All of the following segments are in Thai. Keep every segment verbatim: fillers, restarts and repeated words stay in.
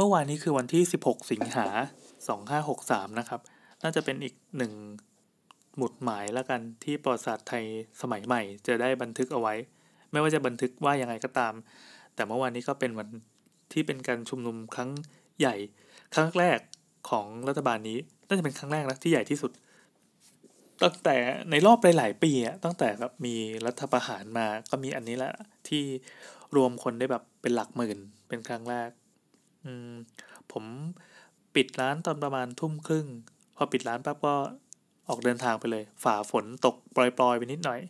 มื่อวานนี้คือวันที่สิบหกสิงหาสองห้าหกสามนะครับน่าจะเป็นอีกหนึ่งหมุดหมายแล้วกันที่ประวัติศาสตร์ไทยสมัยใหม่จะได้บันทึกเอาไว้ไม่ว่าจะบันทึกว่ายังไงก็ตามแต่เมื่อวานนี้ก็เป็นวันที่เป็นการชุมนุมครั้งใหญ่ครั้งแรกของรัฐบาลนี้น่าจะเป็นครั้งแรกนะที่ใหญ่ที่สุดตั้งแต่ในรอบหลายๆปีอ่ะตั้งแต่แบบมีรัฐประหารมาก็มีอันนี้แหละที่รวมคนได้แบบเป็นหลักหมื่นเป็นครั้งแรกอืมผมปิดร้านตอนประมาณทุ่มครึ่งพอปิดร้านปั๊บก็ออกเดินทางไปเลยฝ่าฝนตกปลอยๆไปนิดหน่อย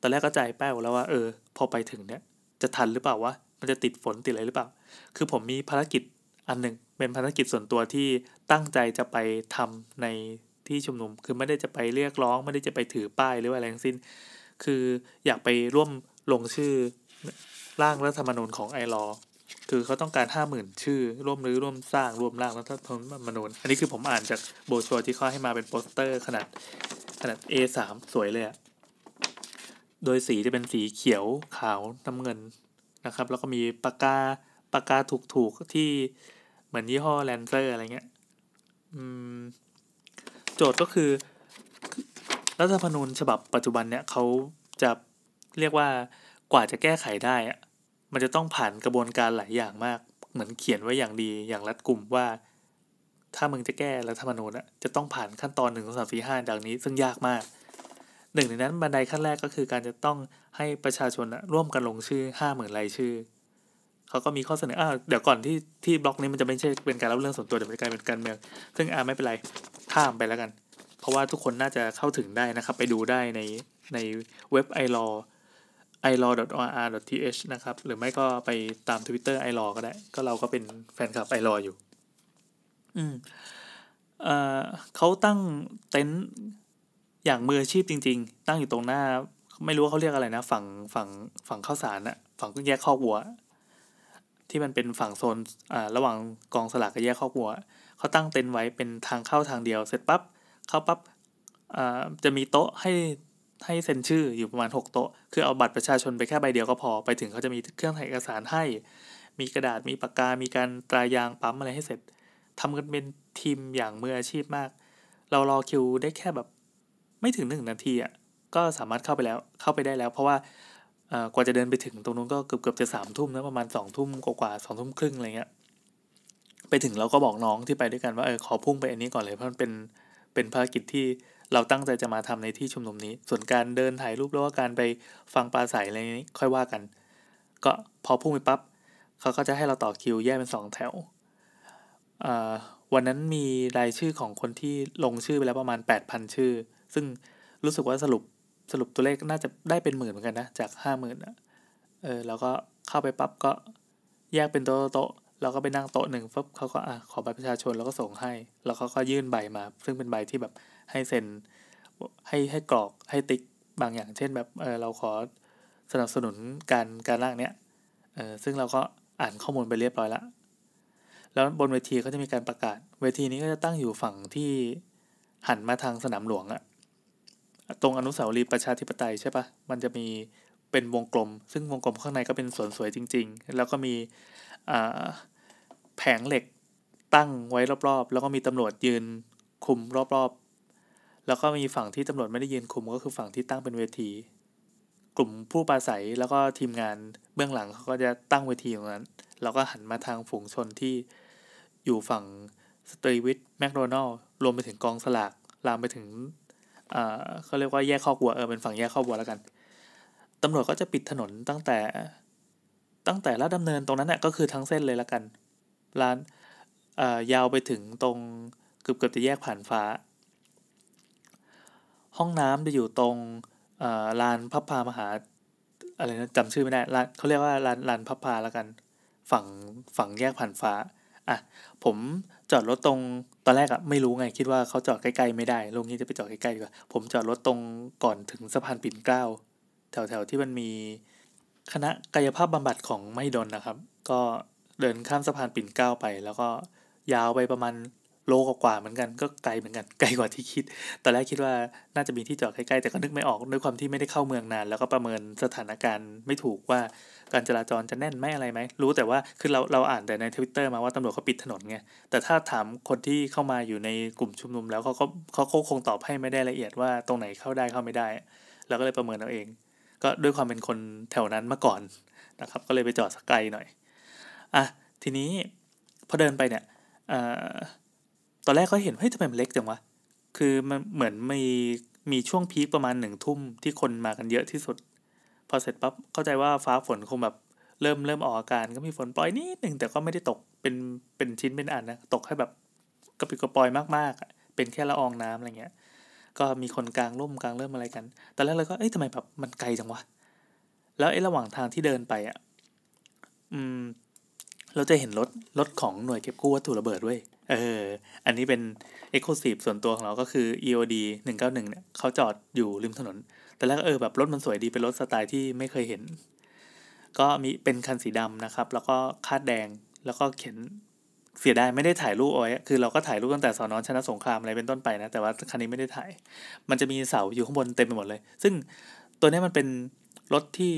ตอนแรกก็ใจแป้วแล้วว่าเออพอไปถึงเนี่ยจะทันหรือเปล่าวะมันจะติดฝนติดอะไรหรือเปล่าคือผมมีภารกิจอันหนึ่งเป็นภารกิจส่วนตัวที่ตั้งใจจะไปทำในที่ชุมนุมคือไม่ได้จะไปเรียกร้องไม่ได้จะไปถือป้ายหรืออะไรทั้งสิ้นคืออยากไปร่วมลงชื่อร่างรัฐธรรมนูญของไอลอคือเขาต้องการห้าหมื่นชื่อร่วมรื้อร่วมสร้างร่วมร่างรัฐธรรมนูญอันนี้คือผมอ่านจากโบรชัวร์ที่เขาให้มาเป็นโปสเตอร์ขนาดขนาด เอ สาม สวยเลยอะโดยสีจะเป็นสีเขียวขาวน้ำเงินนะครับแล้วก็มีปากกาปากกาถูกๆที่เหมือนยี่ห้อแลนเซอร์อะไรเงี้ยโจทย์ก็คือรัฐธรรมนูญฉบับปัจจุบันเนี่ยเขาจะเรียกว่ากว่าจะแก้ไขได้อะมันจะต้องผ่านกระบวนการหลายอย่างมากเหมือนเขียนไว้อย่างดีอย่างรัดกุมว่าถ้ามึงจะแก้รัฐธรรมนูญอะจะต้องผ่านขั้นตอนหนึ่ง สอง สาม สี่ ห้าดังนี้ซึ่งยากมากหนึ่งในนั้นบันไดขั้นแรกก็คือการจะต้องให้ประชาชนร่วมกันลงชื่อ ห้าหมื่น รายชื่อเขาก็มีข้อเสนออ้าวเดี๋ยวก่อนที่ที่บล็อกนี้มันจะไม่ใช่เป็นการเล่าเรื่องส่วนตัวเดี๋ยวมันกลายเป็นการเมืองซึ่งอ่าไม่เป็นไรข้ามไปแล้วกันเพราะว่าทุกคนน่าจะเข้าถึงได้นะครับไปดูได้ในในเว็บ ไอ แอล โอ ไอ แอล โอ ดอท โอ อาร์ ดอท ที เอช นะครับหรือไม่ก็ไปตาม Twitter ไอ แอล โอ ก็ได้ก็เราก็เป็นแฟนคลับ ไอ แอล โอ อยู่อืมเอ่อเขาตั้งเต็นท์อย่างมืออาชีพจริงๆตั้งอยู่ตรงหน้าไม่รู้ว่าเขาเรียกอะไรนะฝั่งฝั่งฝั่งข้าวสารน่ะฝั่งแยกคอกวัวที่มันเป็นฝั่งโซนอ่าระหว่างกองสลากกับแยกคอกวัวเขาตั้งเต็นท์ไว้เป็นทางเข้าทางเดียวเสร็จปั๊บเข้าปั๊บอ่าจะมีโต๊ะให้ให้เซ็นชื่ออยู่ประมาณหกโต๊ะคือเอาบัตรประชาชนไปแค่ใบเดียวก็พอไปถึงเขาจะมีเครื่องถ่ายเอกสารให้มีกระดาษมีปากกามีการตรายางปั๊มอะไรให้เสร็จทำกันเป็นทีมอย่างมืออาชีพมากเรารอคิวได้แค่แบบไม่ถึงหนึ่งนาทีอ่ะก็สามารถเข้าไปแล้วเข้าไปได้แล้วเพราะว่ากว่าจะเดินไปถึงตรงนู้นก็เกือบเกือบจะสามทุ่มนะประมาณสองทุ่มกว่าสองทุ่มครึ่งอะไรเงี้ยไปถึงเราก็บอกน้องที่ไปด้วยกันว่าเออขอพุ่งไปอันนี้ก่อนเลยเพราะมันเป็นเป็นภารกิจที่เราตั้งใจจะมาทำในที่ชุมนุมนี้ส่วนการเดินถ่ายรูปแล้วก็การไปฟังปราศรัยอะไรนี้ค่อยว่ากันก็พอพุ่งไปปั๊บเขาก็จะให้เราต่อคิวแยกเป็นสองแถววันนั้นมีรายชื่อของคนที่ลงชื่อไปแล้วประมาณ แปดพัน ชื่อซึ่งรู้สึกว่าสรุปสรุปตัวเลขน่าจะได้เป็นหมื่นเหมือนกันนะจาก ห้าหมื่น อ่ะเออแล้วก็เข้าไปปั๊บก็แยกเป็นโต๊ะๆเราก็ไปนั่งโต๊ะหนึ่งปุ๊บเขาก็อ่ะขอบัตรประชาชนแล้วก็ส่งให้แล้วเขาก็ยื่นใบมาซึ่งเป็นใบที่แบบให้เซ็นให้ให้กรอกให้ติ๊กบางอย่างเช่นแบบเออเราขอสนับสนุนการการร่างเนี้ยเออซึ่งเราก็อ่านข้อมูลไปเรียบร้อยละแล้วบนเวทีเขาจะมีการประกาศเวทีนี้ก็จะตั้งอยู่ฝั่งที่หันมาทางสนามหลวงอะตรงอนุสาวรีย์ประชาธิปไตยใช่ปะมันจะมีเป็นวงกลมซึ่งวงกลมข้างในก็เป็นสวนสวยจริงๆแล้วก็มีแผงเหล็กตั้งไว้รอบๆแล้วก็มีตำรวจยืนคุมรอบๆแล้วก็มีฝั่งที่ตำรวจไม่ได้ยืนคุมก็คือฝั่งที่ตั้งเป็นเวทีกลุ่มผู้ปราศรัยแล้วก็ทีมงานเบื้องหลังเขาก็จะตั้งเวทีตรงนั้นแล้วก็หันมาทางฝูงชนที่อยู่ฝั่งสตรีวิทแมคโดนัลด์รวมไปถึงกองสลากลามไปถึงอ่าเขาเรียกว่าแยกคอกวัวเออเป็นฝั่งแยกคอกวัวแล้วกันตำรวจก็จะปิดถนนตั้งแต่ตั้งแต่ลาดดำเนินตรงนั้นเนี่ยก็คือทั้งเส้นเลยละกันร้านอ่ายาวไปถึงตรงเกือบเกือบจะแยกผ่านฟ้าห้องน้ำจะอยู่ตรงอ่าลานพับพามหาอะไรนะจำชื่อไม่ได้ลานเขาเรียกว่าลานลานพับพาละกันฝั่งฝั่งแยกผ่านฟ้าอ่ะผมจอดรถตรงตอนแรกอะไม่รู้ไงคิดว่าเขาจอดใกล้ๆไม่ได้ลงนี้จะไปจอดใกล้ๆดีกว่าผมจอดรถตรงก่อนถึงสะพานปิ่นเกล้าแถวๆที่มันมีคณะกายภาพบำบัดของมหิดลนะครับก็เดินข้ามสะพานปิ่นเกล้าไปแล้วก็ยาวไปประมาณโลกว่าๆเหมือนกันก็ไกลเหมือนกันไกลกว่าที่คิดตอนแรกคิดว่าน่าจะมีที่จอดใกล้ๆแต่ก็นึกไม่ออกด้วยความที่ไม่ได้เข้าเมืองนานแล้วก็ประเมินสถานการณ์ไม่ถูกว่า การจราจรจะแน่นไหมอะไรไหมรู้แต่ว่าคือเราเราอ่านแต่ใน Twitter มาว่าตำรวจเขาปิดถนนไงแต่ถ้าถามคนที่เข้ามาอยู่ในกลุ่มชุมนุมแล้วเขาก็เขาคงตอบให้ไม่ได้ละเอียดว่าตรงไหนเข้าได้เข้าไม่ได้เราก็เลยประเมินเอาเองก็ด้วยความเป็นคนแถวนั้นมาก่อนนะครับก็เลยไปจอดสักไกลหน่อยอ่ะทีนี้พอเดินไปเนี่ยเอ่อตอนแรกก็เห็นเฮ้ยทำไมมันเล็กจังวะคือมันเหมือนมีมีช่วงพีคประมาณหนึ่งทุ่มที่คนมากันเยอะที่สุดพอเสร็จปั๊บเข้าใจว่าฟ้าฝนคงแบบเริ่มเริ่มออกอาการก็มีฝนปล่อยนิดหนึ่งแต่ก็ไม่ได้ตกเป็นเป็นชิ้นเป็นอันนะตกแค่แบบกระปิกระปอยมากๆเป็นแค่ละอองน้ำอะไรเงี้ยก็มีคนกลางร่มกลางเริ่มอะไรกันตอนแรกเราก็เอ๊ะทำไมแบบมันไกลจังวะแล้วไอ้ระหว่างทางที่เดินไปอ่ะอืมเราจะเห็นรถรถของหน่วยเก็บกู้วัตถุระเบิดด้วยเอออันนี้เป็น Exclusive ส่วนตัวของเราก็คือ อี โอ ดี หนึ่งเก้าหนึ่งเนี่ยเขาจอดอยู่ริมถนนแต่แรกเออแบบรถมันสวยดีเป็นรถสไตล์ที่ไม่เคยเห็นก็มีเป็นคันสีดำนะครับแล้วก็คาดแดงแล้วก็เขียนเสียดายไม่ได้ถ่ายรูปเอาไว้คือเราก็ถ่ายรูปตั้งแต่สนชนะสงครามอะไรเป็นต้นไปนะแต่ว่าคันนี้ไม่ได้ถ่ายมันจะมีเสาอยู่ข้างบนเต็มไปหมดเลยซึ่งตัวนี้มันเป็นรถที่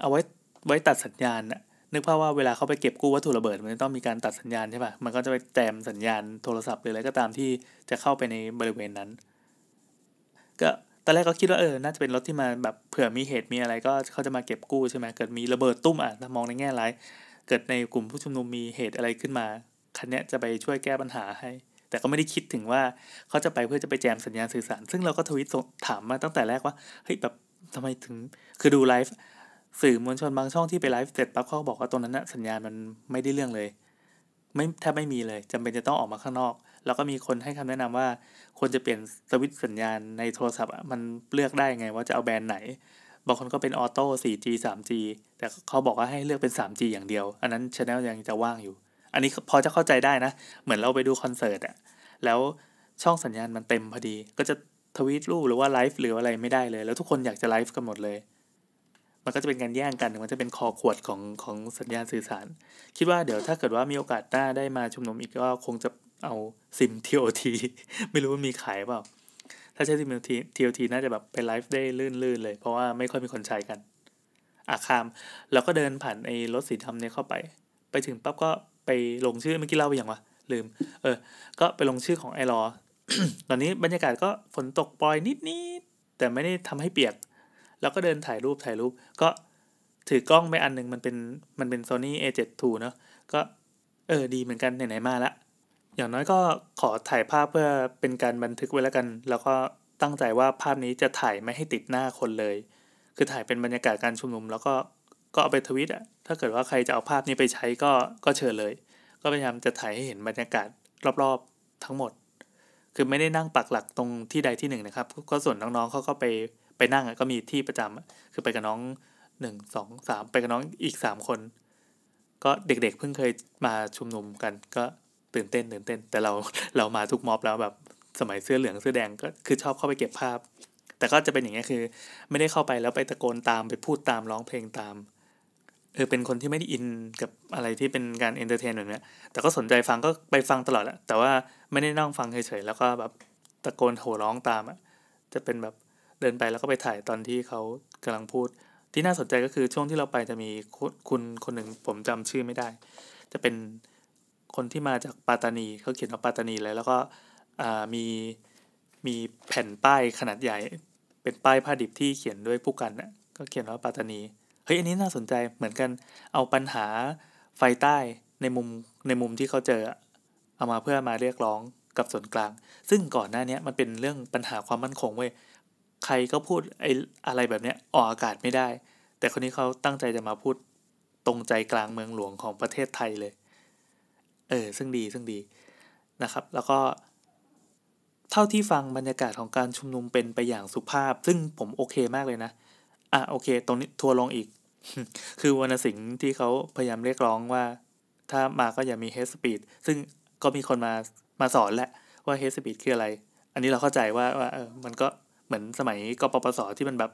เอาไว้ไว้ตัดสัญญาณนะนึกภาพว่าเวลาเขาไปเก็บกู้วัตถุระเบิดมันต้องมีการตัดสัญญาณใช่ป่ะมันก็จะไปแจมสัญญาณโทรศัพท์หรืออะไรก็ตามที่จะเข้าไปในบริเวณนั้นก็ตอนแรกก็คิดว่าเออน่าจะเป็นรถที่มาแบบเผื่อมีเหตุมีอะไรก็เขาจะมาเก็บกู้ใช่ไหมเกิดมีระเบิดตุ้มอ่ะมองในแง่ร้ายเกิดในกลุ่มผู้ชุมนุมมีเหตุอะไรขึ้นมาคันนี้จะไปช่วยแก้ปัญหาให้แต่ก็ไม่ได้คิดถึงว่าเขาจะไปเพื่อจะไปแจมสัญญาณสื่อสารซึ่งเราก็ทวิตถามมาตั้งแต่แรกว่าเฮ้ยแบบทำไมถึงคือดูไลฟ์สื่อมวลชนบางช่องที่ไปไลฟ์เสร็จปั๊บเขาบอกว่าตรงนั้นนะสัญญาณมันไม่ได้เรื่องเลยไม่แทบไม่มีเลยจำเป็นจะต้องออกมาข้างนอกแล้วก็มีคนให้คำแนะนำว่าควรจะเปลี่ยนสวิตช์สัญญาณในโทรศัพท์มันเลือกได้ไงว่าจะเอาแบรนด์ไหนบางคนก็เป็นออโต้ โฟร์จี ทรีจี แต่เขาบอกว่าให้เลือกเป็น ทรีจี อย่างเดียวอันนั้น channel ยังจะว่างอยู่อันนี้พอจะเข้าใจได้นะเหมือนเราไปดูคอนเสิร์ตอะแล้วช่องสัญญาณมันเต็มพอดีก็จะทวีตรูปหรือว่าไลฟ์หรืออะไรไม่ได้เลยแล้วทุกคนอยากจะไลฟ์กันหมดเลยมันก็จะเป็นการแย่งกันมันจะเป็นคอขวดของของสัญญาณสื่อสารคิดว่าเดี๋ยวถ้าเกิดว่ามีโอกาสหน้าได้มาชุมนุมอีกก็คงจะเอาซิม ที โอ ที ไม่รู้ว่ามีขายเปล่าถ้าใช้ซิม ที โอ ที น่าจะแบบไปไลฟ์ได้ลื่นๆเลยเพราะว่าไม่ค่อยมีคนใช้กันอาคามเราก็เดินผ่านไอ้รถสีดำเนี่ยเข้าไปไปถึงปั๊บก็ไปลงชื่อเมื่อกี้เล่าไปอย่างวะลืมเออก็ไปลงชื่อของไอรอ ตอนนี้บรรยากาศก็ฝนตกปล่อยนิดๆแต่ไม่ได้ทำให้เปียกแล้วก็เดินถ่ายรูปถ่ายรูปก็ถือกล้องไปอันนึงมันเป็นมันเป็น Sony เอ เจ็ด ทู เนาะก็เออดีเหมือนกันไหนๆมาละอย่างน้อยก็ขอถ่ายภาพเพื่อเป็นการบันทึกไว้แล้วกันแล้วก็ตั้งใจว่าภาพนี้จะถ่ายไม่ให้ติดหน้าคนเลยคือถ่ายเป็นบรรยากาศการชุมนุมแล้วก็ก็เอาไปทวีตอ่ะถ้าเกิดว่าใครจะเอาภาพนี้ไปใช้ก็ก็เชิญเลยก็พยายามจะถ่ายให้เห็นบรรยากาศรอบๆทั้งหมดคือไม่ได้นั่งปักหลักตรงที่ใดที่หนึ่งนะครับก็ส่วนน้องๆเขาก็ไปไปนั่งก็มีที่ประจำคือไปกับน้องหนึ่ง สอง สามไปกับน้องอีกสามคนก็เด็กๆเพิ่งเคยมาชุมนุมกันก็ตื่นเต้นตื่นเต้นแต่เราเรามาทุกม็อบแล้วแบบสมัยเสื้อเหลืองเสื้อแดงก็คือชอบเข้าไปเก็บภาพแต่ก็จะเป็นอย่างเงี้ยคือไม่ได้เข้าไปแล้วไปตะโกนตามไปพูดตามร้องเพลงตามเออเป็นคนที่ไม่ได้อินกับอะไรที่เป็นการเอนเตอร์เทนแบบเนี้ยแต่ก็สนใจฟังก็ไปฟังตลอดแหละแต่ว่าไม่ได้นั่งฟังเฉยๆแล้วก็แบบตะโกนโห่ร้องตามอ่ะจะเป็นแบบเดินไปแล้วก็ไปถ่ายตอนที่เขากำลังพูดที่น่าสนใจก็คือช่วงที่เราไปจะมีคุณคนหนึ่งผมจำชื่อไม่ได้จะเป็นคนที่มาจากปัตตานีเขาเขียนว่าปัตตานีเลยแล้วก็มีมีแผ่นป้ายขนาดใหญ่เป็นป้ายผ้าดิบที่เขียนด้วยผู้กันน่ะก็เขียนว่าปัตตานีเฮ้ยอันนี้น่าสนใจเหมือนกันเอาปัญหาไฟใต้ในมุมในมุมที่เขาเจอเอามาเพื่อมาเรียกร้องกับส่วนกลางซึ่งก่อนหน้านี้มันเป็นเรื่องปัญหาความมั่นคงเว้ยใครก็พูดไอ้อะไรแบบเนี้ยออกอากาศไม่ได้แต่คนนี้เขาตั้งใจจะมาพูดตรงใจกลางเมืองหลวงของประเทศไทยเลยเออซึ่งดีซึ่งดีนะครับแล้วก็เท่าที่ฟังบรรยากาศของการชุมนุมเป็นไปอย่างสุภาพซึ่งผมโอเคมากเลยนะอ่ะโอเคตรงนี้ทัวร์ลงอีก คือวรรณสิงห์ที่เขาพยายามเรียกร้องว่าถ้ามาก็อย่ามีเฮสปีดซึ่งก็มีคนมามาสอนแหละว่าเฮสปีดคืออะไรอันนี้เราเข้าใจว่าว่าเออมันก็เหมือนสมัยกปปสที่มันแบบ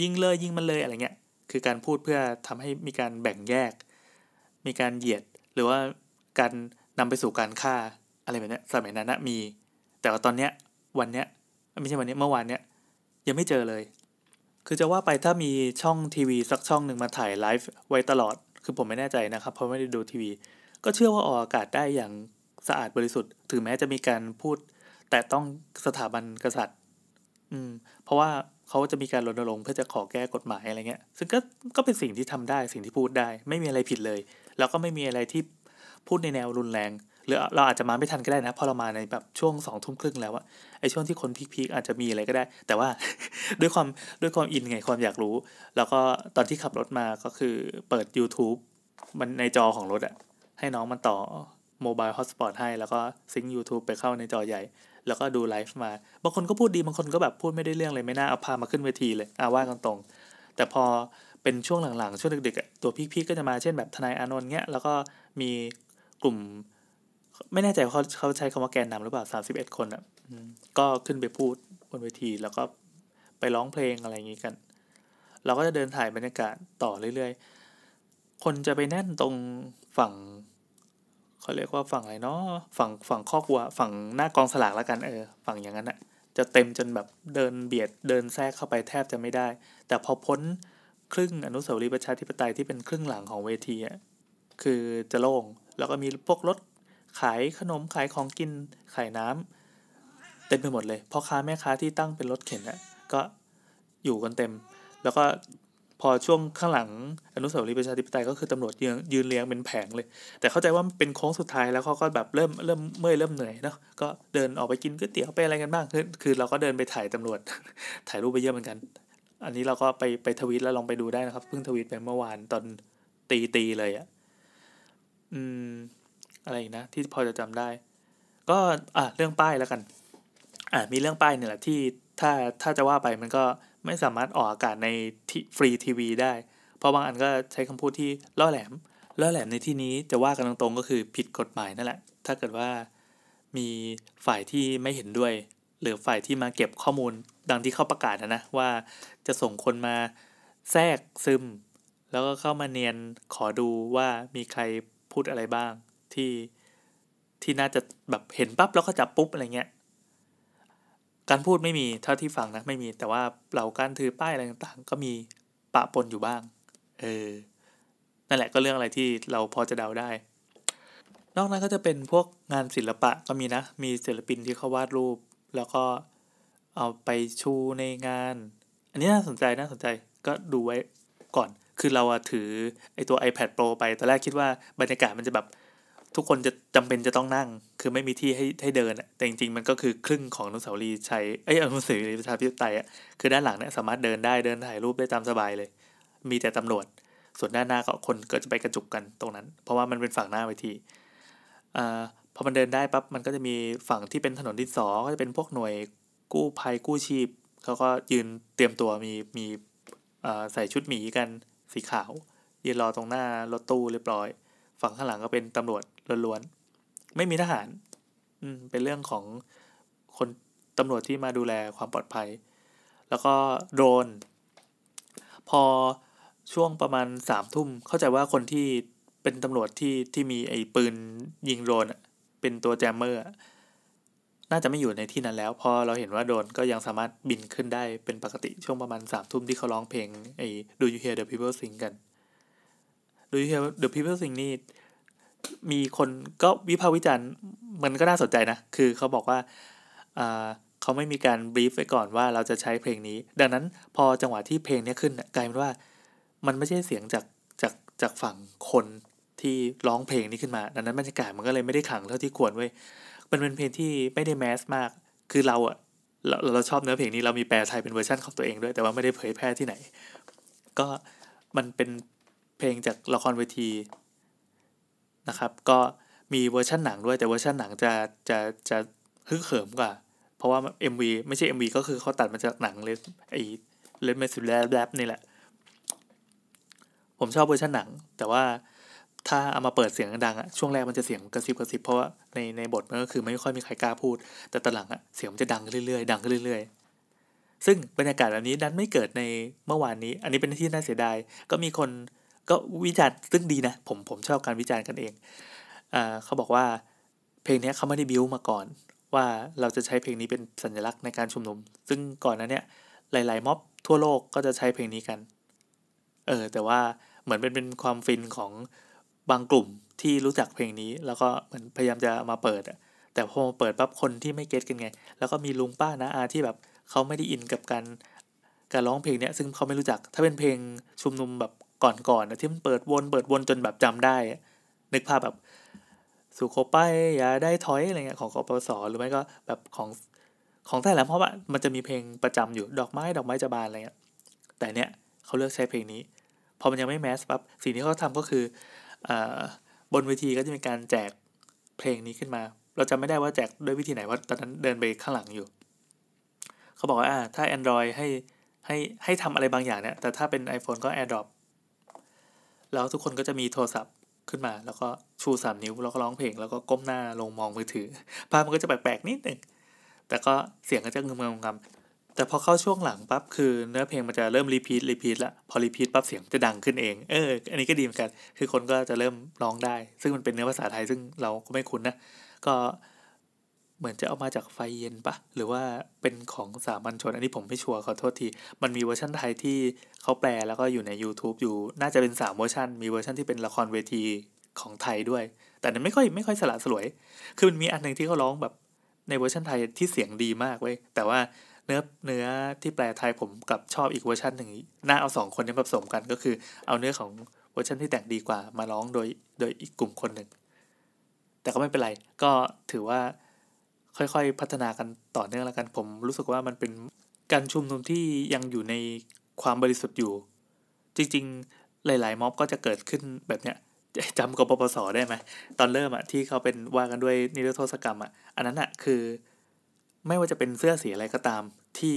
ยิงเลยยิงมันเลยอะไรเงี้ยคือการพูดเพื่อทำให้มีการแบ่งแยกมีการเหยียดหรือว่าการนำไปสู่การฆ่าอะไรแบบนี้สมัยนั้นนะมีแต่ว่าตอนเนี้ยวันเนี้ยไม่ใช่วันเนี้ยเมื่อวานเนี้ยยังไม่เจอเลย คือจะว่าไปถ้ามีช่องทีวีสักช่องหนึ่งมาถ่ายไลฟ์ไว้ตลอดคือผมไม่แน่ใจนะครับเพราะไม่ได้ดูทีวีก็เชื่อว่าออกอากาศได้อย่างสะอาดบริสุทธิ์ถึงแม้จะมีการพูดแต่ต้องสถาบันกษัตริย์อืมเพราะว่าเขาจะมีการรณรงค์เพื่อจะขอแก้กฎหมายอะไรเงี้ยซึ่งก็ก็เป็นสิ่งที่ทำได้สิ่งที่พูดได้ไม่มีอะไรผิดเลยแล้วก็ไม่มีอะไรที่พูดในแนวรุนแรงหรือเราอาจจะมาไม่ทันก็ได้นะพอเรามาในแบบช่วงสองทุ่มครึ่งแล้วอะไอช่วงที่คนพีคๆอาจจะมีอะไรก็ได้แต่ว่า ด้วยความด้วยความอินไงความอยากรู้แล้วก็ตอนที่ขับรถมาก็คือเปิด YouTube มันในจอของรถอะให้น้องมันต่อ Mobile Hotspot ให้แล้วก็ซิงค์ YouTube ไปเข้าในจอใหญ่แล้วก็ดูไลฟ์มาบางคนก็พูดดีบางคนก็แบบพูดไม่ได้เรื่องเลยไม่น่าเอาพามาขึ้นเวทีเลยอ่ะว่ากันตรงแต่พอเป็นช่วงหลังๆช่วงดึกๆตัวพีคๆก็จะมาเช่นแบบทนายอานนท์เงี้ยแล้วก็มีกลุ่มไม่แน่ใจเขาเขาใช้คำว่าแกนนำหรือเปล่าสามสิบเอ็ดคนอ่ะก็ขึ้นไปพูดบนเวทีแล้วก็ไปร้องเพลงอะไรอย่างงี้กันเราก็จะเดินถ่ายบรรยากาศต่อเรื่อยๆคนจะไปแน่นตรงฝั่งเขาเรียกว่าฝั่งอะไรเนาะฝั่งฝั่งคอกวัวฝั่งหน้ากองสลากแล้วกันเออฝั่งอย่างนั้นอ่ะจะเต็มจนแบบเดินเบียดเดินแทรกเข้าไปแทบจะไม่ได้แต่พอพ้นครึ่งอนุสาวรีย์ประชาธิปไตยที่เป็นครึ่งหลังของเวทีอ่ะคือจะโล่งแล้วก็มีพวกรถขายขนมขายของกินขายน้ำเต็มไปหมดเลยพ่อค้าแม่ค้าที่ตั้งเป็นรถเข็นอะก็อยู่กันเต็มแล้วก็พอช่วงข้างหลังอนุสาวรีย์ประชาธิปไตยก็คือตำรวจยืนยืนเลี้ยงเป็นแผงเลยแต่เข้าใจว่าเป็นโค้งสุดท้ายแล้วเขาก็แบบเริ่มเริ่มเมื่อยเริ่มเหนื่อยเนาะก็เดินออกไปกินก๋วยเตี๋ยวไปอะไรกันบ้างคือคือเราก็เดินไปถ่ายตำรวจ ถ่ายรูปไปเยอะเหมือนกันอันนี้เราก็ไปไปทวีตแล้วลองไปดูได้นะครับเพิ่งทวีตไปเมื่อวานตอนตีตีเลยอะอืมอะไรอีกนะที่พอจะจำได้ก็อ่ะเรื่องป้ายแล้วกันอ่ะมีเรื่องป้ายเนี่ยแหละที่ถ้าถ้าจะว่าไปมันก็ไม่สามารถออกอากาศในฟรีทีวีได้เพราะบางอันก็ใช้คำพูดที่ล่อแหลมล่อแหลมในที่นี้จะว่ากันตรงๆก็คือผิดกฎหมายนั่นแหละถ้าเกิดว่ามีฝ่ายที่ไม่เห็นด้วยหรือฝ่ายที่มาเก็บข้อมูลดังที่เขาประกาศนะนะว่าจะส่งคนมาแทรกซึมแล้วก็เข้ามาเนียนขอดูว่ามีใครพูดอะไรบ้างที่ที่น่าจะแบบเห็นปั๊บแล้วก็จับปุ๊บอะไรเงี้ยการพูดไม่มีเท่าที่ฟังนะไม่มีแต่ว่าเหล่าการถือป้ายอะไรต่างๆก็มีปะปนอยู่บ้างเออนั่นแหละก็เรื่องอะไรที่เราพอจะเดาได้นอกนั้นก็จะเป็นพวกงานศิลปะก็มีนะมีศิลปินที่เขาวาดรูปแล้วก็เอาไปชูในงานอันนี้น่าสนใจน่าสนใจก็ดูไว้ก่อนคือเราถือไอตัว iPad Pro ไปตอนแรกคิดว่าบรรยากาศมันจะแบบทุกคนจะจำเป็นจะต้องนั่งคือไม่มีที่ให้ให้เดินแต่จริงๆมันก็คือครึ่งของอนุสาวรีย์ชัยเอ้ยอนุสาวรีย์ประชาธิปไตยอ่ะคือด้านหลังเนี่ยสามารถเดินได้เดินถ่ายรูปได้ตามสบายเลยมีแต่ตำรวจส่วนด้านหน้าก็คนก็จะไปกระจุกกันตรงนั้นเพราะว่ามันเป็นฝั่งหน้าเวทีอ่าพอมันเดินได้ปั๊บมันก็จะมีฝั่งที่เป็นถนนดินสอก็จะเป็นพวกหน่วยกู้ภัยกู้ชีพเขาก็ยืนเตรียมตัวมีมีอ่าใส่ชุดหมีกันสีขาวยืนรอตรงหน้ารถตู้เรียบร้อยฝั่งข้างหลังก็เป็นตำรวจล้วนๆไม่มีทหารอืมเป็นเรื่องของคนตำรวจที่มาดูแลความปลอดภัยแล้วก็โดรนพอช่วงประมาณสามทุ่มเข้าใจว่าคนที่เป็นตำรวจที่ที่มีไอ้ปืนยิงโดรนเป็นตัวแจมเมอร์น่าจะไม่อยู่ในที่นั้นแล้วพอเราเห็นว่าโดรนก็ยังสามารถบินขึ้นได้เป็นปกติช่วงประมาณสามทุ่มที่เขาร้องเพลงไอ้ Do You Hear The People Sing กันดูที่ The People Sing นี่มีคนก็วิพากษ์วิจารณ์มันก็น่าสนใจนะคือเขาบอกว่าอ่าเขาไม่มีการบรีฟไว้ก่อนว่าเราจะใช้เพลงนี้ดังนั้นพอจังหวะที่เพลงนี้ขึ้นกลายเป็นว่ามันไม่ใช่เสียงจากจากจากฝั่งคนที่ร้องเพลงนี้ขึ้นมาดังนั้นบรรยากาศมันก็เลยไม่ได้ขลังเท่าที่ควรเว้ยมันเป็นเพลงที่ไม่ได้แมสมากคือเราอะเราเราชอบเนื้อเพลงนี้เรามีแปลไทยเป็นเวอร์ชันของตัวเองด้วยแต่ว่าไม่ได้เผยแพร่ที่ไหนก็มันเป็นเพลงจากละครเวทีนะครับก็มีเวอร์ชันหนังด้วยแต่เวอร์ชันหนังจะจะจะฮึกเหิมกว่าเพราะว่า เอ็ม วี ไม่ใช่ เอ็ม วี ก็คือเขาตัดมาจากหนังเลยไอ้เลนส์แมสซิแลบนี่แหละผมชอบเวอร์ชันหนังแต่ว่าถ้าเอามาเปิดเสียงดังอะช่วงแรกมันจะเสียงกระซิบกระซิบเพราะว่าในในบทมันก็คือไม่ค่อยมีใครกล้าพูดแต่ตอนหลังอะเสียงมันจะดังขึ้นเรื่อยๆดังขึ้นเรื่อยๆซึ่งบรรยากาศแบบนี้ดันไม่เกิดในเมื่อวานนี้อันนี้เป็นที่น่าเสียดายก็มีคนก็วิจารณ์ซึ่งดีนะผมผมชอบการวิจารณ์กันเองอ่าเขาบอกว่าเพลงนี้เขาไม่ได้บิ้วมาก่อนว่าเราจะใช้เพลงนี้เป็นสัญลักษณ์ในการชุมนุมซึ่งก่อนหน้าเนี้ย หลายๆม็อบทั่วโลกก็จะใช้เพลงนี้กันเออแต่ว่าเหมือนเป็นเป็นความฟินของบางกลุ่มที่รู้จักเพลงนี้แล้วก็เหมือนพยายามจะมาเปิดอ่ะแต่พอเปิดปั๊บคนที่ไม่เก็ตกันไงแล้วก็มีลุงป้าน้าอาที่แบบเขาไม่ได้อินกับการการร้องเพลงเนี้ยซึ่งเขาไม่รู้จักถ้าเป็นเพลงชุมนุมแบบก่อนๆนะที่มันเปิดวนเปิดวนจนแบบจำได้นึกภาพแบบสุโขทัยอย่าได้ถอยอะไรเงี้ยของกปส.หรือไม่ก็แบบของของแต่ละม็อบอ่ะมันจะมีเพลงประจำอยู่ดอกไม้ดอกไม้จะบานอะไรเงี้ยแต่เนี้ยเขาเลือกใช้เพลงนี้พอมันยังไม่แมสปั๊บสิ่งที่เขาทำก็คือบนเวทีก็จะมีการแจกเพลงนี้ขึ้นมาเราจำไม่ได้ว่าแจกด้วยวิธีไหนว่าตอนนั้นเดินไปข้างหลังอยู่เขาบอกว่าถ้า Android ให้ให้ให้ทำอะไรบางอย่างเนี่ยแต่ถ้าเป็น iPhone ก็ AirDrop แล้วทุกคนก็จะมีโทรศัพท์ขึ้นมาแล้วก็ชูสามนิ้วแล้วก็ร้องเพลงแล้วก็ก้มหน้าลงมองมือถือภาพมันก็จะแปลกๆนิดนึงแต่ก็เสียงก็จะงึมๆงำๆแต่พอเข้าช่วงหลังปั๊บคือเนื้อเพลงมันจะเริ่มรีพีทรีพีทละพอรีพีทปั๊บเสียงจะดังขึ้นเองเอออันนี้ก็ดีเหมือนกันคือคนก็จะเริ่มร้องได้ซึ่งมันเป็นเนื้อภาษาไทยซึ่งเราก็ไม่คุ้นนะก็เหมือนจะเอามาจากไฟเย็นปะหรือว่าเป็นของสามัญชนอันนี้ผมไม่ชัวร์ขอโทษทีมันมีเวอร์ชันไทยที่เขาแปลแล้วก็อยู่ใน YouTube อยู่น่าจะเป็นสามเวอร์ชันมีเวอร์ชันที่เป็นละครเวทีของไทยด้วยแต่นั้นไม่ค่อยไม่ค่อยสละสลวยคือมันมีอันนึงที่เขาร้องแบบในเวอร์ชันไทยที่เสียงดีมากเว้ยแต่ว่าเนื้อเนื้อที่แปลไทยผมกลับชอบอีกเวอร์ชันนึงน่าเอาสองคนนี้ผสมกันก็คือเอาเนื้อของเวอร์ชันที่แต่งดีกว่ามาร้องโดยโดยอีกกลุ่มคนนึงแต่ก็ไม่เป็นไรก็ถือว่าค่อยๆพัฒนากันต่อเนื่องแล้วกันผมรู้สึกว่ามันเป็นการชุมนุมที่ยังอยู่ในความบริสุทธิ์อยู่จริงๆหลายๆม็อบก็จะเกิดขึ้นแบบเนี้ยจำกปปส.ได้ไหมตอนเริ่มอ่ะที่เขาเป็นว่ากันด้วยนิรโทษกรรมอ่ะอันนั้นอ่ะคือไม่ว่าจะเป็นเสื้อสีอะไรก็ตามที่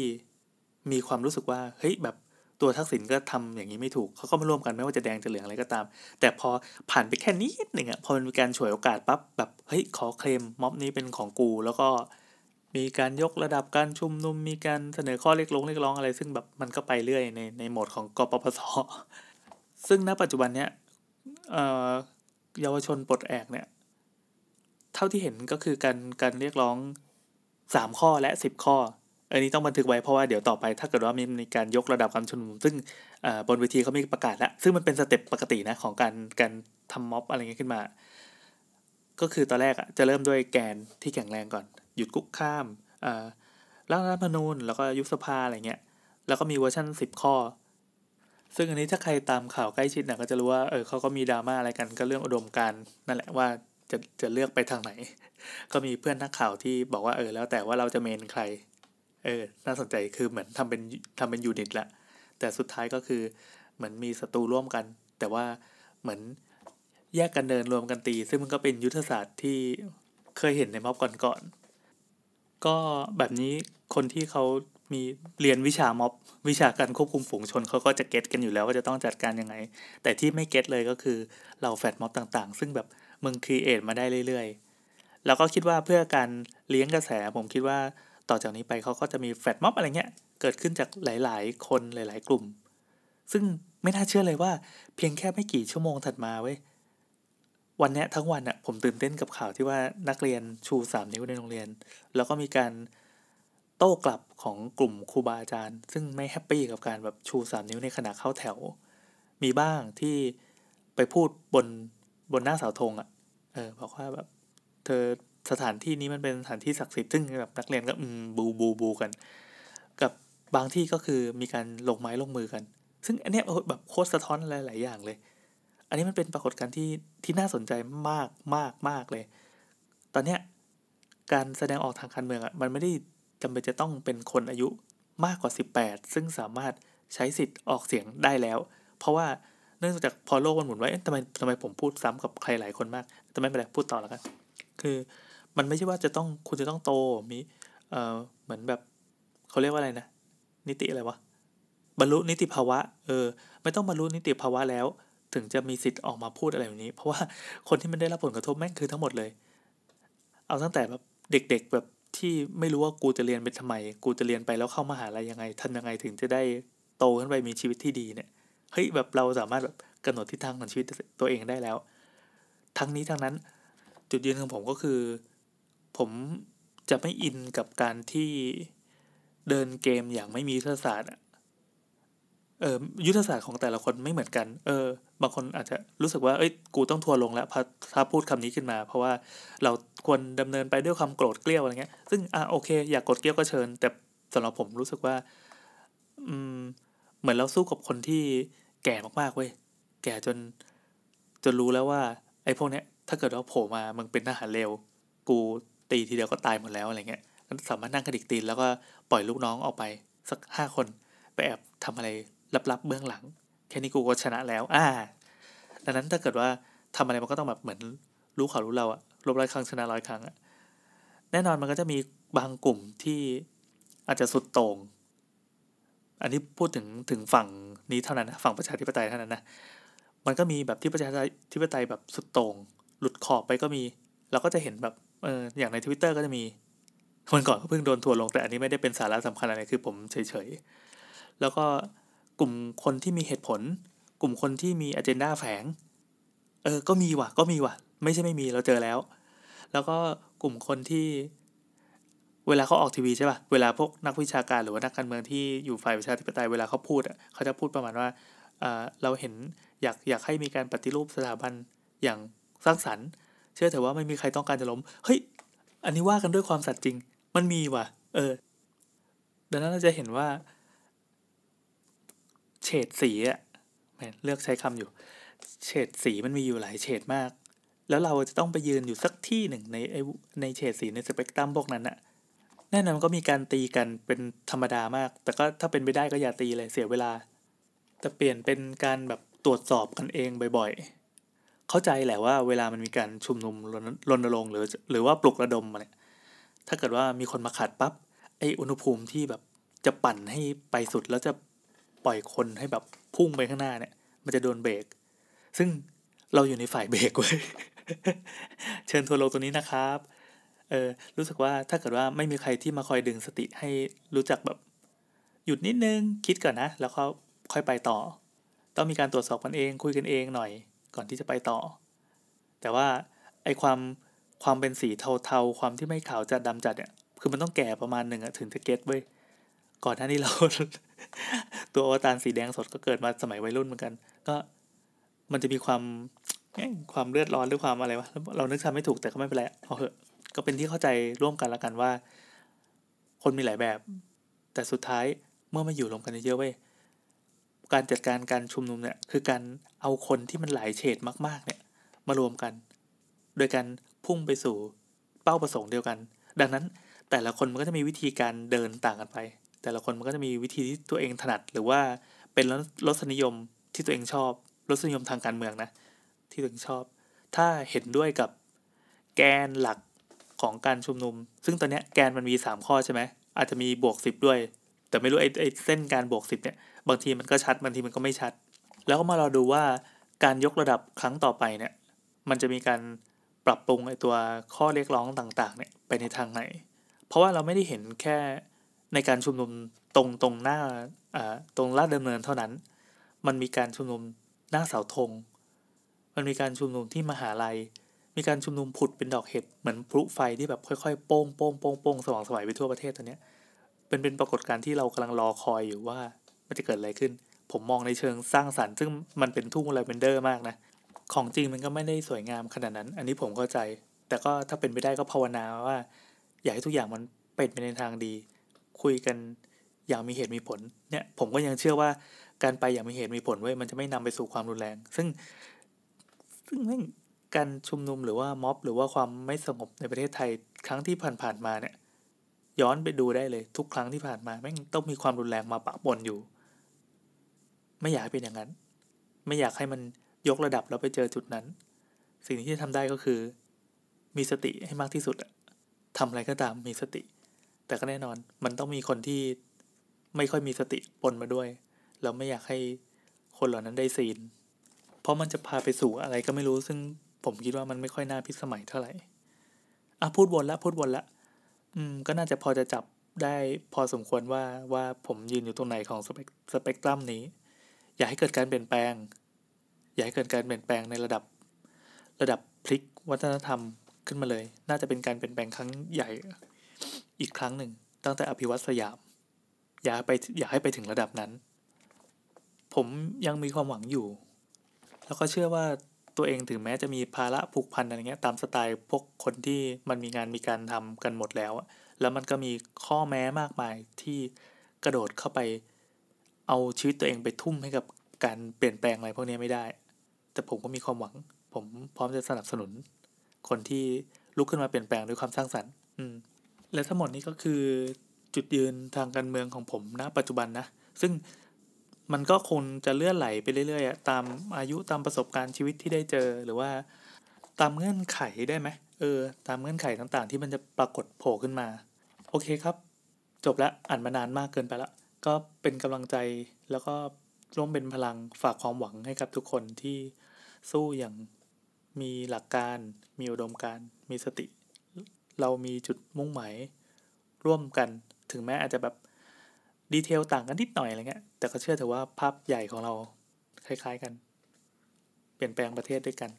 มีความรู้สึกว่าเฮ้ยแบบตัวทักษิณก็ทำอย่างนี้ไม่ถูกเขาก็มาร่วมกันไม่ว่าจะแดงจะเหลืองอะไรก็ตามแต่พอผ่านไปแค่นิดหนึ่งอ่ะพอมันมีการฉวยโอกาสปั๊บแบบเฮ้ยขอเคลมม็อบนี้เป็นของกูแล้วก็มีการยกระดับการชุมนุมมีการเสนอข้อเรียกร้องเรียกร้องอะไรซึ่งแบบมันก็ไปเรื่อยในในโหมดของกปปส.ซึ่งณปัจจุบันเนี้ยเยาวชนปลดแอกเนี่ยเท่าที่เห็นก็คือการการเรียกร้องสามข้อและสิบข้ออันนี้ต้องบันทึกไว้เพราะว่าเดี๋ยวต่อไปถ้าเกิดว่ามีในการยกระดับการชุมนุมซึ่งบนเวทีเขามีประกาศแล้วซึ่งมันเป็นสเต็ปปกตินะของการการทำม็อบอะไรเงี้ยขึ้นมาก็คือตอนแรกอ่ะจะเริ่มด้วยแกนที่แข็งแรงก่อนหยุดคุกคามร่างรัฐธรรมนูญแล้วก็ยุบสภาอะไรเงี้ยแล้วก็มีเวอร์ชันสิบข้อซึ่งอันนี้ถ้าใครตามข่าวใกล้ชิดเนี่ยก็จะรู้ว่าเออเขาก็มีดราม่าอะไรกันก็เรื่องอุดมการณ์นั่นแหละว่าจะจะเลือกไปทางไหนก็มีเพื่อนนักข่าวที่บอกว่าเออแล้วแต่ว่าเราจะเมนใครเออน่าสนใจคือเหมือนทำเป็นทำเป็นยูนิตละแต่สุดท้ายก็คือเหมือนมีศัตรูร่วมกันแต่ว่าเหมือนแยกกันเดินรวมกันตีซึ่งมันก็เป็นยุทธศาสตร์ที่เคยเห็นในม็อบก่อนๆก็แบบนี้คนที่เขามีเรียนวิชาม็อบวิชาการควบคุมฝูงชนเขาก็จะเก็ตกันอยู่แล้วว่าจะต้องจัดการยังไงแต่ที่ไม่เก็ตเลยก็คือเราแฟลชม็อบต่างๆซึ่งแบบมึงครีเอทมาได้เรื่อยๆแล้วก็คิดว่าเพื่อการเลี้ยงกระแสผมคิดว่าต่อจากนี้ไปเขาก็จะมีแฟลชม็อบอะไรเงี้ยเกิดขึ้นจากหลายๆคนหลายๆกลุ่มซึ่งไม่น่าเชื่อเลยว่าเพียงแค่ไม่กี่ชั่วโมงถัดมาเว้ยวันเนี้ยทั้งวันอ่ะผมตื่นเต้นกับข่าวที่ว่านักเรียนชูสามนิ้วในโรงเรียนแล้วก็มีการโต้กลับของกลุ่มครูบาอาจารย์ซึ่งไม่แฮปปี้กับการแบบชูสามนิ้วในขณะเข้าแถวมีบ้างที่ไปพูดบนบนหน้าเสาธงอ่ะเออบอกว่าแบบเธอสถานที่นี้มันเป็นสถานที่ศักดิ์สิทธิ์ซึ่งแบบนักเรียนก็อืมบูบูบูกันกับบางที่ก็คือมีการลงไม้ลงมือกันซึ่งอันเนี้ยแบบโคตรสะท้อนอะไรหลายอย่างเลยอันนี้มันเป็นปรากฏการณ์ที่ที่น่าสนใจมากมากมากเลยตอนเนี้ยการแสดงออกทางการเมืองอ่ะมันไม่ได้จำเป็นจะต้องเป็นคนอายุมากกว่าสิบแปดซึ่งสามารถใช้สิทธิ์ออกเสียงได้แล้วเพราะว่าเนื่องจากพอโลกมันหมุนไว้ทำไมทำไมผมพูดซ้ำกับใครหลายคนมากแต่ไม่เป็นไรพูดต่อแล้วกันคือมันไม่ใช่ว่าจะต้องคุณจะต้องโตมีเอ่อเหมือนแบบเขาเรียกว่าอะไรนะนิติอะไรวะบรรลุนิติภาวะเออไม่ต้องบรรลุนิติภาวะแล้วถึงจะมีสิทธิ์ออกมาพูดอะไรแบบนี้เพราะว่าคนที่มันได้รับผลกระทบแม่งคือทั้งหมดเลยเอาตั้งแต่แบบเด็กๆแบบที่ไม่รู้ว่ากูจะเรียนไปทำไมกูจะเรียนไปแล้วเข้ามหาลัยยังไงทำยังไงถึงจะได้โตขึ้นไปมีชีวิตที่ดีเนี่ยเฮ้ยแบบเราสามารถแบบกำหนดทิศทางของชีวิตตัวเองได้แล้วทั้งนี้ทั้งนั้นจุดยืนของผมก็คือผมจะไม่อินกับการที่ เดินเกมอย่างไม่มียุทธศาสตร์เออยุทธศาสตร์ของแต่ละคนไม่เหมือนกันเออบางคนอาจจะรู้สึกว่าเอ้ยกูต้องทัวร์ลงแล้วพอถ้าพูดคำนี้ขึ้นมาเพราะว่าเราควรดำเนินไปด้วยความโกรธเกลี้ยวอะไรเงี้ยซึ่งอ่ะโอเคอยากโกรธเกลี้ยวก็เชิญแต่สำหรับผมรู้สึกว่าอืมเหมือนเราสู้กับคนที่แก่มากๆเว้ยแก่จนจนรู้แล้วว่าไอ้พวกเนี้ยถ้าเกิดว่าโผล่มามึงเป็นทหารเร็วกูตีทีเดียวก็ตายหมดแล้วอะไรเงี้ยสามารถนั่งกระดิกตีนแล้วก็ปล่อยลูกน้องออกไปสักห้าคนไปแอบทำอะไรลับๆเบื้องหลังแค่นี้กูก็ชนะแล้วอ่าดังนั้นถ้าเกิดว่าทำอะไรมันก็ต้องแบบเหมือนรู้ข่าวรู้เราอะรบร้อยครั้งชนะร้อยครั้งอะแน่นอนมันก็จะมีบางกลุ่มที่อาจจะสุดโต่งอันนี้พูดถึงถึงฝั่งนี้เท่านั้นนะฝั่งประชาธิปไตยเท่านั้นนะมันก็มีแบบที่ประชาธิปไตยแบบสุดโต่งหลุดขอบไปก็มีเราก็จะเห็นแบบเอออย่างใน Twitter ก็จะมีวันก่อนก็เพิ่งโดนทัวร์ลงแต่อันนี้ไม่ได้เป็นสาระสำคัญอะไรคือผมเฉยๆแล้วก็กลุ่มคนที่มีเหตุผลกลุ่มคนที่มีอเจนดาแฝงเออก็มีว่ะก็มีว่ะไม่ใช่ไม่มีเราเจอแล้วแล้วก็กลุ่มคนที่เวลาเขาออกทีวีใช่ป่ะเวลาพวกนักวิชาการหรือว่านักการเมืองที่อยู่ฝ่ายประชาธิปไตยเวลาเขาพูดอ่ะเขาจะพูดประมาณว่าเออเราเห็นอยากอยากให้มีการปฏิรูปสถาบันอย่างสร้างสรรค์เชื่อเถอะว่าไม่มีใครต้องการจะล้มเฮ้ยอันนี้ว่ากันด้วยความสัตย์จริงมันมีว่ะเออดังนั้นเราจะเห็นว่าเฉดสีอ่ะแม่เลือกใช้คำอยู่เฉดสีมันมีอยู่หลายเฉดมากแล้วเราจะต้องไปยืนอยู่สักที่หนึ่งในไอ้ในเฉดสีในสเปกตรัมพวกนั้นอ่ะแน่นอนก็มีการตีกันเป็นธรรมดามากแต่ก็ถ้าเป็นไปได้ก็อย่าตีเลยเสียเวลาแต่เปลี่ยนเป็นการแบบตรวจสอบกันเองบ่อยๆเข้าใจแหละว่าเวลามันมีการชุมนุมรณรงค์หรือหรือว่าปลุกระดมอะไรถ้าเกิดว่ามีคนมาขัดปั๊บไอ้อุณหภูมิที่แบบจะปั่นให้ไปสุดแล้วจะปล่อยคนให้แบบพุ่งไปข้างหน้าเนี่ยมันจะโดนเบรกซึ่งเราอยู่ในฝ่ายเบรกเว้ย เชิญทัวร์ลงตัวนี้นะครับเออรู้สึกว่าถ้าเกิดว่าไม่มีใครที่มาคอยดึงสติให้รู้จักแบบหยุดนิดนึงคิดก่อนนะแล้วก็ค่อยไปต่อต้องมีการตรวจสอบกันเองคุยกันเองหน่อยก่อนที่จะไปต่อแต่ว่าไอ้ความความเป็นสีเทาๆความที่ไม่ขาวจัดดำจัดเนี่ยคือมันต้องแก่ประมาณหนึ่งอะถึงจะเก็ตเว้ยก่อนหน้านี้เรา ตัวอวตารสีแดงสดก็เกิดมาสมัยวัยรุ่นเหมือนกันก็มันจะมีความความเลือดร้อนหรือความอะไรวะเรานึกทำไม่ถูกแต่ก็ไม่เป็นไรเอาเถอะก็เป็นที่เข้าใจร่วมกันละกันว่าคนมีหลายแบบแต่สุดท้ายเมื่อมาอยู่รวมกันเยอะๆเว้ยการจัดการการชุมนุมเนี่ยคือการเอาคนที่มันหลายเฉดมากๆเนี่ยมารวมกันโดยการพุ่งไปสู่เป้าประสงค์เดียวกันดังนั้นแต่ละคนมันก็จะมีวิธีการเดินต่างกันไปแต่ละคนมันก็จะมีวิธีที่ตัวเองถนัดหรือว่าเป็นรสนิยมที่ตัวเองชอบรสนิยมทางการเมืองนะที่ตัวเองชอบถ้าเห็นด้วยกับแกนหลักของการชุมนุมซึ่งตอนนี้แกนมันมีสามข้อใช่ไหมอาจจะมีบวกสิบด้วยแต่ไม่รู้ไอ้ไอ้เส้นการบวกสิบเนี่ยบางทีมันก็ชัดบางทีมันก็ไม่ชัดแล้วก็มาเราดูว่าการยกระดับครั้งต่อไปเนี่ยมันจะมีการปรับปรุงไอ้ตัวข้อเรียกร้องต่างๆเนี่ยไปในทางไหนเพราะว่าเราไม่ได้เห็นแค่ในการชุมนุมตรงตรงหน้าอ่าตรงลาดดำเนินเท่านั้นมันมีการชุมนุมหน้าเสาธงมันมีการชุมนุมที่มหาลัยมีการชุมนุมผุดเป็นดอกเห็ดเหมือนพลุไฟที่แบบค่อยๆโป้งโป้งโป้งโป้งสว่างสวยไปทั่วประเทศตอนนี้เป็นเป็นปรากฏการณ์ที่เรากำลังรอคอยอยู่ว่ามันจะเกิดอะไรขึ้นผมมองในเชิงสร้างสรรค์ซึ่งมันเป็นทุ่งลาเวนเดอร์มากนะของจริงมันก็ไม่ได้สวยงามขนาดนั้นอันนี้ผมเข้าใจแต่ก็ถ้าเป็นไปได้ก็ภาวนาว่าอยากให้ทุกอย่างมันเป็นไปในทางดีคุยกันอย่างมีเหตุมีผลเนี่ยผมก็ยังเชื่อว่าการไปอย่างมีเหตุมีผลเว้ยมันจะไม่นำไปสู่ความรุนแรงซึ่งซึ่งการชุมนุมหรือว่าม็อบหรือว่าความไม่สงบในประเทศไทยครั้งที่ผ่านๆมาเนี่ยย้อนไปดูได้เลยทุกครั้งที่ผ่านมาแม่งต้องมีความรุนแรงมาปะปนอยู่ไม่อยากให้เป็นอย่างนั้นไม่อยากให้มันยกระดับแล้วไปเจอจุดนั้นสิ่งที่จะทำได้ก็คือมีสติให้มากที่สุดอะทำอะไรก็ตามมีสติแต่ก็แน่นอนมันต้องมีคนที่ไม่ค่อยมีสติปนมาด้วยเราไม่อยากให้คนเหล่านั้นได้ซีนเพราะมันจะพาไปสู่อะไรก็ไม่รู้ซึ่งผมคิดว่ามันไม่ค่อยน่าพิสมัยเท่าไหร่อ่ะพูดวนละพูดวนละอืมก็น่าจะพอจะจับได้พอสมควรว่าว่าผมยืนอยู่ตรงไหนของสเปกสเปกตรัมนี้อยากให้เกิดการเปลี่ยนแปลงอยากให้เกิดการเปลี่ยนแปลงในระดับระดับพลิกวัฒนธรรมขึ้นมาเลยน่าจะเป็นการเปลี่ยนแปลงครั้งใหญ่อีกครั้งหนึ่งตั้งแต่อภิวัตสยาม อยากไปอยากให้ไปถึงระดับนั้นผมยังมีความหวังอยู่แล้วก็เชื่อว่าตัวเองถึงแม้จะมีภาระผูกพันอะไรเงี้ยตามสไตล์พวกคนที่มันมีงานมีการทำกันหมดแล้วแล้วมันก็มีข้อแม้มากมายที่กระโดดเข้าไปเอาชีวิตตัวเองไปทุ่มให้กับการเปลี่ยนแปลงอะไรพวกนี้ไม่ได้แต่ผมก็มีความหวังผมพร้อมจะสนับสนุนคนที่ลุกขึ้นมาเปลี่ยนแปลงด้วยความสร้างสรรค์และทั้งหมดนี้ก็คือจุดยืนทางการเมืองของผมณปัจจุบันนะซึ่งมันก็คงจะเลื่อนไหลไปเรื่อยๆตามอายุตามประสบการณ์ชีวิตที่ได้เจอหรือว่าตามเงื่อนไขได้ไหมเออตามเงื่อนไขต่างๆที่มันจะปรากฏโผล่ขึ้นมาโอเคครับจบแล้วอ่านมานานมากเกินไปละก็เป็นกำลังใจแล้วก็ร่วมเป็นพลังฝากความหวังให้กับทุกคนที่สู้อย่างมีหลักการมีอุดมการณ์มีสติเรามีจุดมุ่งหมายร่วมกันถึงแม้อาจจะแบบดีเทลต่างกันนิดหน่อยอะไรเงี้ยแต่ก็เชื่อเถอะว่าภาพใหญ่ของเราคล้ายๆกันเปลี่ยนแปลงประเทศด้วยกัน